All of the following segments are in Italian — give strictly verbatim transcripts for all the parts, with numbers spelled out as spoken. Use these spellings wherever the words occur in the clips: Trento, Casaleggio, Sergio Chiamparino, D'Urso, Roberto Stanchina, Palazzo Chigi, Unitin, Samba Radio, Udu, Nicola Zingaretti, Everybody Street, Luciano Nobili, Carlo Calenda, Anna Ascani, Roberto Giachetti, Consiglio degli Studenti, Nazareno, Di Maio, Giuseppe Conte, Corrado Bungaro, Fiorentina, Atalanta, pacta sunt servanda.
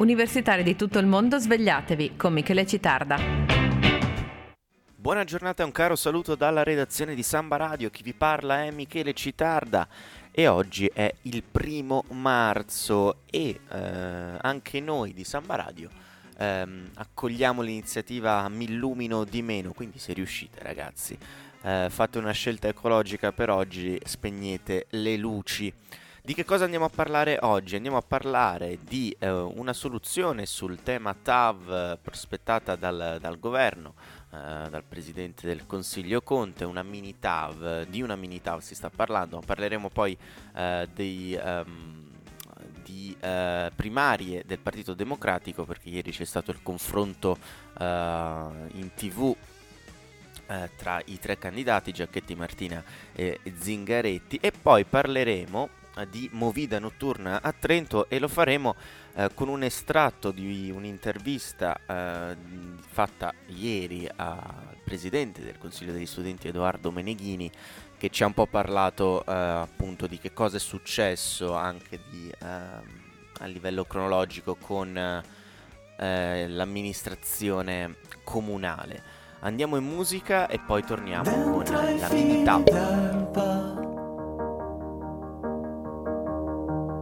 Universitari di tutto il mondo, svegliatevi con Michele Citarda. Buona giornata e un caro saluto dalla redazione di Samba Radio. Chi vi parla è Michele Citarda e oggi è il primo marzo e eh, anche noi di Samba Radio ehm, accogliamo l'iniziativa Mi Illumino di Meno, quindi se riuscite ragazzi eh, fate una scelta ecologica per oggi, spegnete le luci. Di che cosa andiamo a parlare oggi? Andiamo a parlare di eh, una soluzione sul tema T A V prospettata dal, dal governo, eh, dal Presidente del Consiglio Conte, una mini T A V, di una mini T A V si sta parlando, ma parleremo poi eh, dei... Um, di eh, primarie del Partito Democratico, perché ieri c'è stato il confronto eh, in tivù eh, tra i tre candidati, Giachetti, Martina e Zingaretti, e poi parleremo di movida notturna a Trento e lo faremo eh, con un estratto di un'intervista eh, fatta ieri al presidente del Consiglio degli Studenti Edoardo Meneghini, che ci ha un po' parlato eh, appunto di che cosa è successo anche di, eh, a livello cronologico con eh, l'amministrazione comunale. Andiamo in musica e poi torniamo con la mini T A V.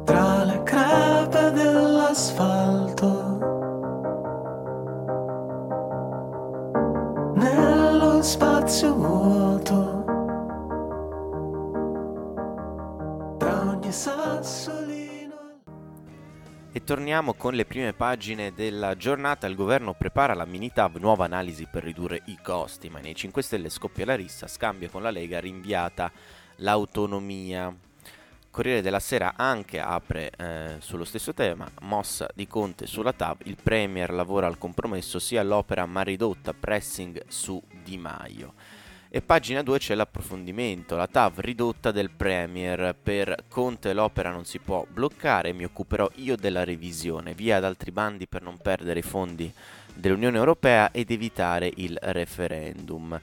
Tra le crepe dell'asfalto, nello spazio vuoto, tra ogni sassolino. E torniamo con le prime pagine della giornata. Il governo prepara la mini T A V, nuova analisi per ridurre i costi, ma nei cinque Stelle scoppia la rissa, scambio con la Lega, rinviata l'autonomia. Corriere della Sera anche apre eh, sullo stesso tema, mossa di Conte sulla T A V, il Premier lavora al compromesso, sia l'opera ma ridotta, pressing su Di Maio. E pagina due c'è l'approfondimento, la T A V ridotta del Premier, per Conte l'opera non si può bloccare, mi occuperò io della revisione, via ad altri bandi per non perdere i fondi dell'Unione Europea ed evitare il referendum.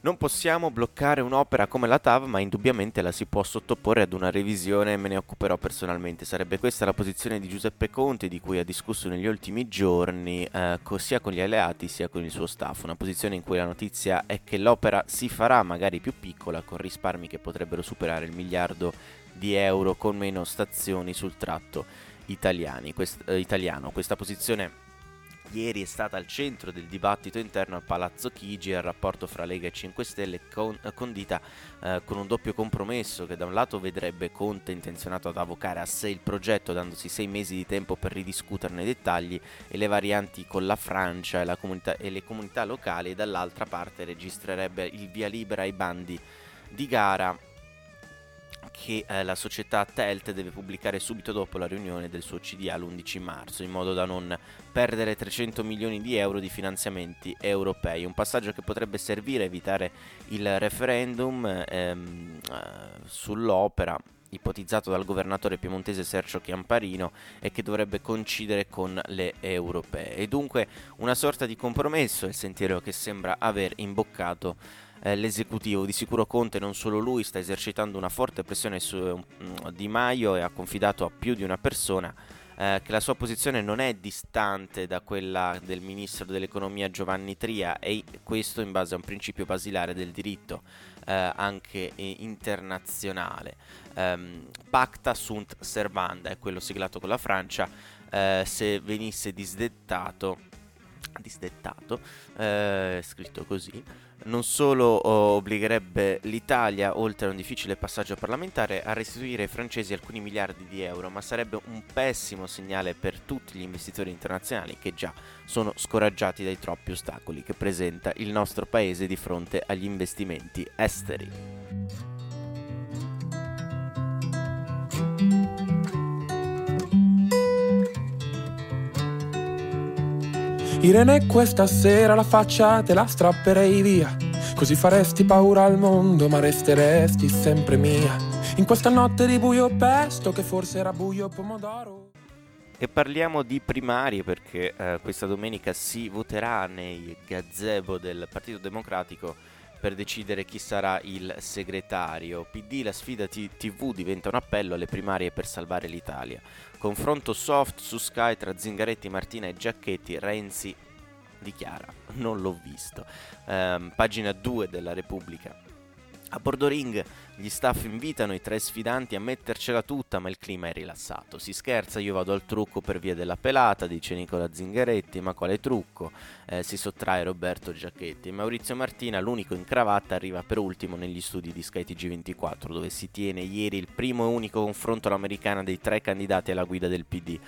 Non possiamo bloccare un'opera come la T A V, ma indubbiamente la si può sottoporre ad una revisione e me ne occuperò personalmente. Sarebbe questa la posizione di Giuseppe Conte, di cui ha discusso negli ultimi giorni eh, sia con gli alleati sia con il suo staff. Una posizione in cui la notizia è che l'opera si farà magari più piccola, con risparmi che potrebbero superare il miliardo di euro, con meno stazioni sul tratto italiani, quest- eh, italiano. Questa posizione ieri è stata al centro del dibattito interno al Palazzo Chigi e al rapporto fra Lega e cinque Stelle, con, condita eh, con un doppio compromesso che da un lato vedrebbe Conte intenzionato ad avocare a sé il progetto, dandosi sei mesi di tempo per ridiscuterne i dettagli e le varianti con la Francia e, la comunità, e le comunità locali, e dall'altra parte registrerebbe il via libera ai bandi di gara che eh, la società Telt deve pubblicare subito dopo la riunione del suo C D A l'undici marzo, in modo da non perdere trecento milioni di euro di finanziamenti europei, un passaggio che potrebbe servire a evitare il referendum ehm, eh, sull'opera ipotizzato dal governatore piemontese Sergio Chiamparino e che dovrebbe coincidere con le europee. E dunque una sorta di compromesso è il sentiero che sembra aver imboccato eh, l'esecutivo. Di sicuro Conte, non solo lui, sta esercitando una forte pressione su um, Di Maio e ha confidato a più di una persona eh, che la sua posizione non è distante da quella del ministro dell'economia Giovanni Tria, e questo in base a un principio basilare del diritto eh, anche eh, internazionale. Um, pacta sunt servanda è quello siglato con la Francia. Eh, se venisse disdettato disdettato eh, scritto così, non solo obbligherebbe l'Italia, oltre a un difficile passaggio parlamentare, a restituire ai francesi alcuni miliardi di euro, ma sarebbe un pessimo segnale per tutti gli investitori internazionali, che già sono scoraggiati dai troppi ostacoli che presenta il nostro paese di fronte agli investimenti esteri. Irene, questa sera la faccia te la strapperei via, così faresti paura al mondo ma resteresti sempre mia, in questa notte di buio pesto che forse era buio pomodoro. E parliamo di primarie, perché eh, questa domenica si voterà nei gazebo del Partito Democratico per decidere chi sarà il segretario. P D, la sfida T V diventa un appello alle primarie per salvare l'Italia. Confronto soft su Sky tra Zingaretti, Martina e Giachetti, Renzi dichiara: non l'ho visto. Um, pagina due della Repubblica. A Bordo Ring gli staff invitano i tre sfidanti a mettercela tutta, ma il clima è rilassato. Si scherza, io vado al trucco per via della pelata, dice Nicola Zingaretti, ma quale trucco? Eh, si sottrae Roberto Giachetti. Maurizio Martina, l'unico in cravatta, arriva per ultimo negli studi di Sky T G ventiquattro, dove si tiene ieri il primo e unico confronto all'americana dei tre candidati alla guida del P D.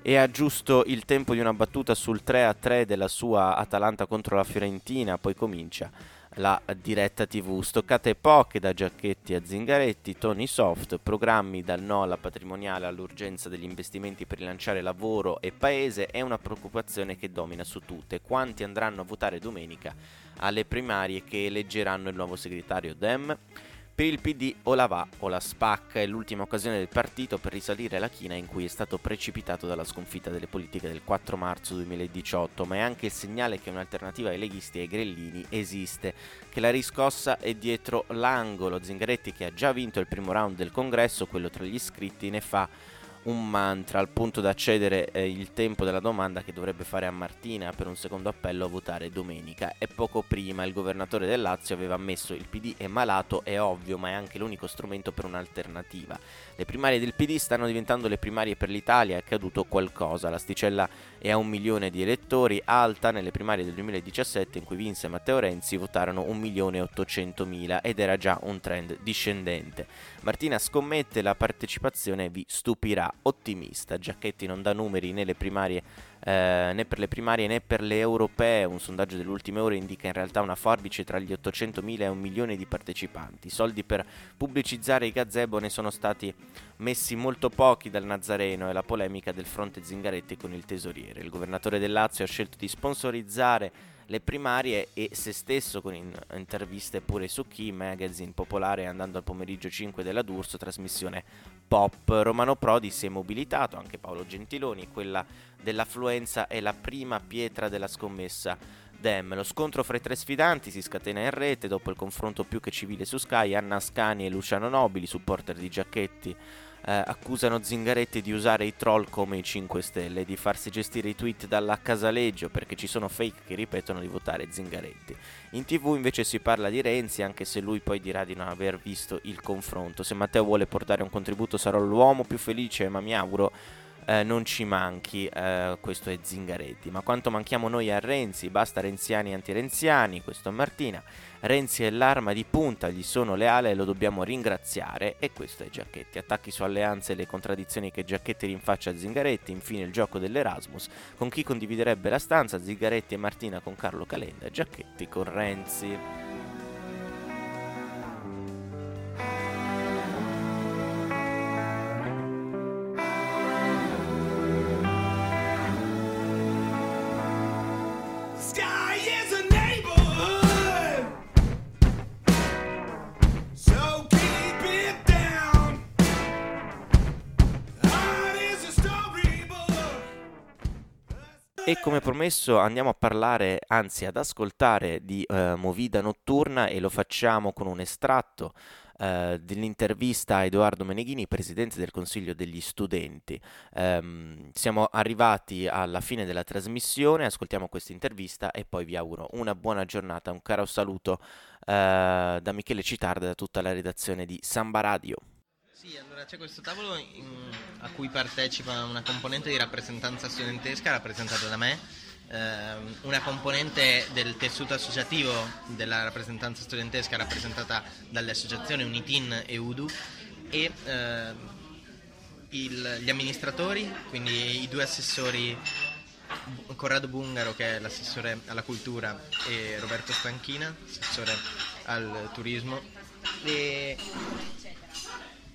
E ha giusto il tempo di una battuta sul tre a tre della sua Atalanta contro la Fiorentina, poi comincia la diretta T V. Stoccate poche da Giachetti a Zingaretti, toni soft, programmi dal no alla patrimoniale all'urgenza degli investimenti per rilanciare lavoro e paese è una preoccupazione che domina su tutte. Quanti andranno a votare domenica alle primarie che eleggeranno il nuovo segretario Dem? Per il P D o la va o la spacca, è l'ultima occasione del partito per risalire la china in cui è stato precipitato dalla sconfitta delle politiche del quattro marzo duemiladiciotto, ma è anche il segnale che un'alternativa ai leghisti e ai grellini esiste, che la riscossa è dietro l'angolo. Zingaretti, che ha già vinto il primo round del congresso, quello tra gli iscritti, ne fa un mantra, al punto da cedere eh, il tempo della domanda che dovrebbe fare a Martina per un secondo appello a votare domenica. E poco prima il governatore del Lazio aveva ammesso: il P D è malato, è ovvio, ma è anche l'unico strumento per un'alternativa. Le primarie del P D stanno diventando le primarie per l'Italia, è accaduto qualcosa. L'asticella è a un milione di elettori, alta. Nelle primarie del duemiladiciassette, in cui vinse Matteo Renzi, votarono un milione e ottocentomila ed era già un trend discendente. Martina scommette: la partecipazione vi stupirà. Ottimista, Giachetti non dà numeri né le primarie eh, né per le primarie né per le europee. Un sondaggio dell'ultima ora indica in realtà una forbice tra gli ottocentomila e un milione di partecipanti. Soldi per pubblicizzare i gazebo ne sono stati messi molto pochi dal Nazareno, e la polemica del fronte Zingaretti con il tesoriere. Il governatore del Lazio ha scelto di sponsorizzare le primarie e se stesso con in- interviste pure su Chi, magazine popolare, andando al pomeriggio cinque della D'Urso, trasmissione pop. Romano Prodi si è mobilitato, anche Paolo Gentiloni. Quella dell'affluenza è la prima pietra della scommessa Dem. Lo scontro fra i tre sfidanti si scatena in rete dopo il confronto più che civile su Sky. Anna Ascani e Luciano Nobili, supporter di Giachetti, Eh, accusano Zingaretti di usare i troll come i cinque Stelle, di farsi gestire i tweet dalla Casaleggio, perché ci sono fake che ripetono di votare Zingaretti. In T V invece si parla di Renzi, anche se lui poi dirà di non aver visto il confronto. Se Matteo vuole portare un contributo sarò l'uomo più felice, ma mi auguro eh, non ci manchi. Eh, questo è Zingaretti. Ma quanto manchiamo noi a Renzi? Basta renziani e antirenziani, questo è Martina. Renzi è l'arma di punta, gli sono leale e lo dobbiamo ringraziare, e questo è Giachetti. Attacchi su alleanze e le contraddizioni che Giachetti rinfaccia a Zingaretti. Infine il gioco dell'Erasmus, con chi condividerebbe la stanza: Zingaretti e Martina con Carlo Calenda, Giachetti con Renzi. E come promesso andiamo a parlare, anzi ad ascoltare, di eh, Movida Notturna, e lo facciamo con un estratto eh, dell'intervista a Edoardo Meneghini, presidente del Consiglio degli Studenti. Ehm, siamo arrivati alla fine della trasmissione, ascoltiamo questa intervista e poi vi auguro una buona giornata. Un caro saluto eh, da Michele Citarda e da tutta la redazione di Samba Radio. Sì, allora c'è questo tavolo in, a cui partecipa una componente di rappresentanza studentesca rappresentata da me, ehm, una componente del tessuto associativo della rappresentanza studentesca rappresentata dalle associazioni Unitin e Udu, e ehm, il, gli amministratori, quindi i due assessori Corrado Bungaro, che è l'assessore alla cultura, e Roberto Stanchina, assessore al turismo. E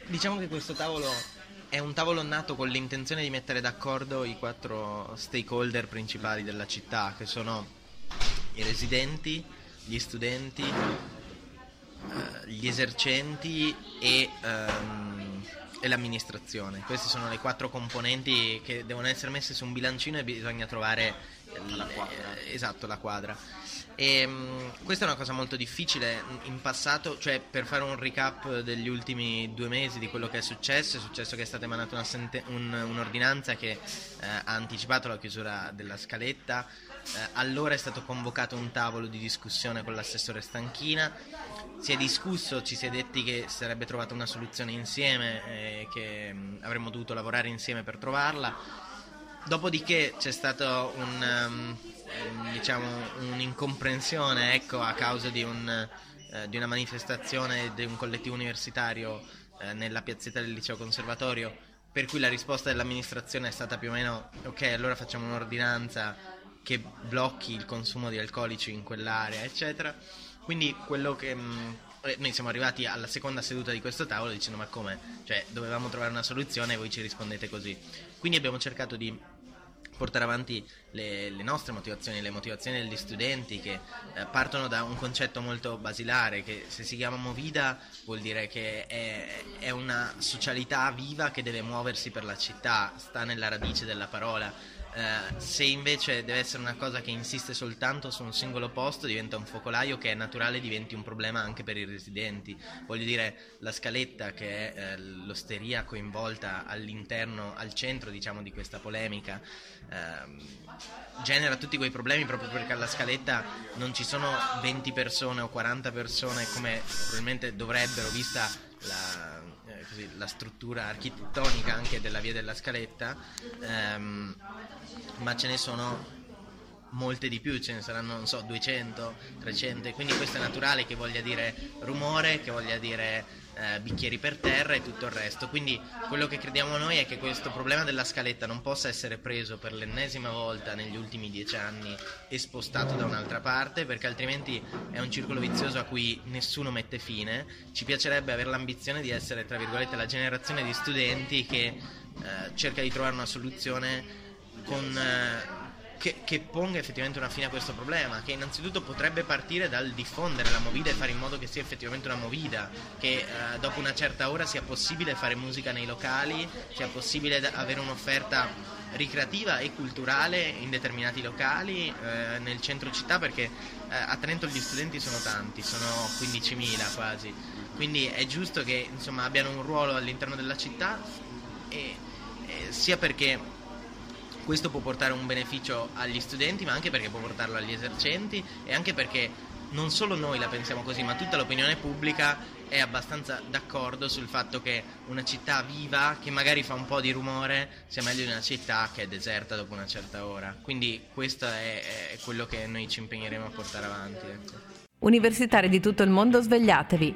diciamo che questo tavolo è un tavolo nato con l'intenzione di mettere d'accordo i quattro stakeholder principali della città, che sono i residenti, gli studenti, gli esercenti e um, e l'amministrazione. Queste sono le quattro componenti che devono essere messe su un bilancino e bisogna trovare la quadra. Esatto, la quadra. E, um, questa è una cosa molto difficile. In passato, cioè, per fare un recap degli ultimi due mesi di quello che è successo, è successo che è stata emanata una sente- un, un'ordinanza che eh, ha anticipato la chiusura della scaletta. Eh, allora è stato convocato un tavolo di discussione con l'assessore Stanchina, si è discusso, ci si è detti che sarebbe trovata una soluzione insieme, eh, che mh, avremmo dovuto lavorare insieme per trovarla. Dopodiché c'è stato un, um, diciamo, un'incomprensione, ecco, a causa di, un, eh, di una manifestazione di un collettivo universitario eh, nella piazzetta del liceo conservatorio, per cui la risposta dell'amministrazione è stata più o meno: ok, allora facciamo un'ordinanza che blocchi il consumo di alcolici in quell'area, eccetera. Quindi quello che... Mh, noi siamo arrivati alla seconda seduta di questo tavolo dicendo: ma come? Cioè, dovevamo trovare una soluzione e voi ci rispondete così. Quindi abbiamo cercato di portare avanti le, le nostre motivazioni, le motivazioni degli studenti, che eh, partono da un concetto molto basilare, che se si chiama Movida vuol dire che è, è una socialità viva che deve muoversi per la città, sta nella radice della parola. Eh, se invece deve essere una cosa che insiste soltanto su un singolo posto, diventa un focolaio che è naturale, diventi un problema anche per i residenti. Voglio dire, la Scaletta, che è eh, l'osteria coinvolta all'interno, al centro, diciamo, di questa polemica, eh, genera tutti quei problemi proprio perché alla Scaletta non ci sono venti persone o quaranta persone come probabilmente dovrebbero, vista la, eh, così, la struttura architettonica anche della via della Scaletta, ehm, ma ce ne sono molte di più, ce ne saranno, non so, duecento, trecento, e quindi questo è naturale che voglia dire rumore, che voglia dire eh, bicchieri per terra e tutto il resto. Quindi quello che crediamo noi è che questo problema della Scaletta non possa essere preso per l'ennesima volta negli ultimi dieci anni e spostato da un'altra parte, perché altrimenti è un circolo vizioso a cui nessuno mette fine. Ci piacerebbe avere l'ambizione di essere, tra virgolette, la generazione di studenti che eh, cerca di trovare una soluzione con... Eh, Che, che ponga effettivamente una fine a questo problema, che innanzitutto potrebbe partire dal diffondere la movida e fare in modo che sia effettivamente una movida, che eh, dopo una certa ora sia possibile fare musica nei locali, sia possibile da- avere un'offerta ricreativa e culturale in determinati locali eh, nel centro città, perché eh, a Trento gli studenti sono tanti, sono quindicimila quasi, quindi è giusto che, insomma, abbiano un ruolo all'interno della città, e, e sia perché questo può portare un beneficio agli studenti, ma anche perché può portarlo agli esercenti, e anche perché non solo noi la pensiamo così, ma tutta l'opinione pubblica è abbastanza d'accordo sul fatto che una città viva, che magari fa un po' di rumore, sia meglio di una città che è deserta dopo una certa ora. Quindi questo è, è quello che noi ci impegneremo a portare avanti. Ecco. Universitari di tutto il mondo, svegliatevi!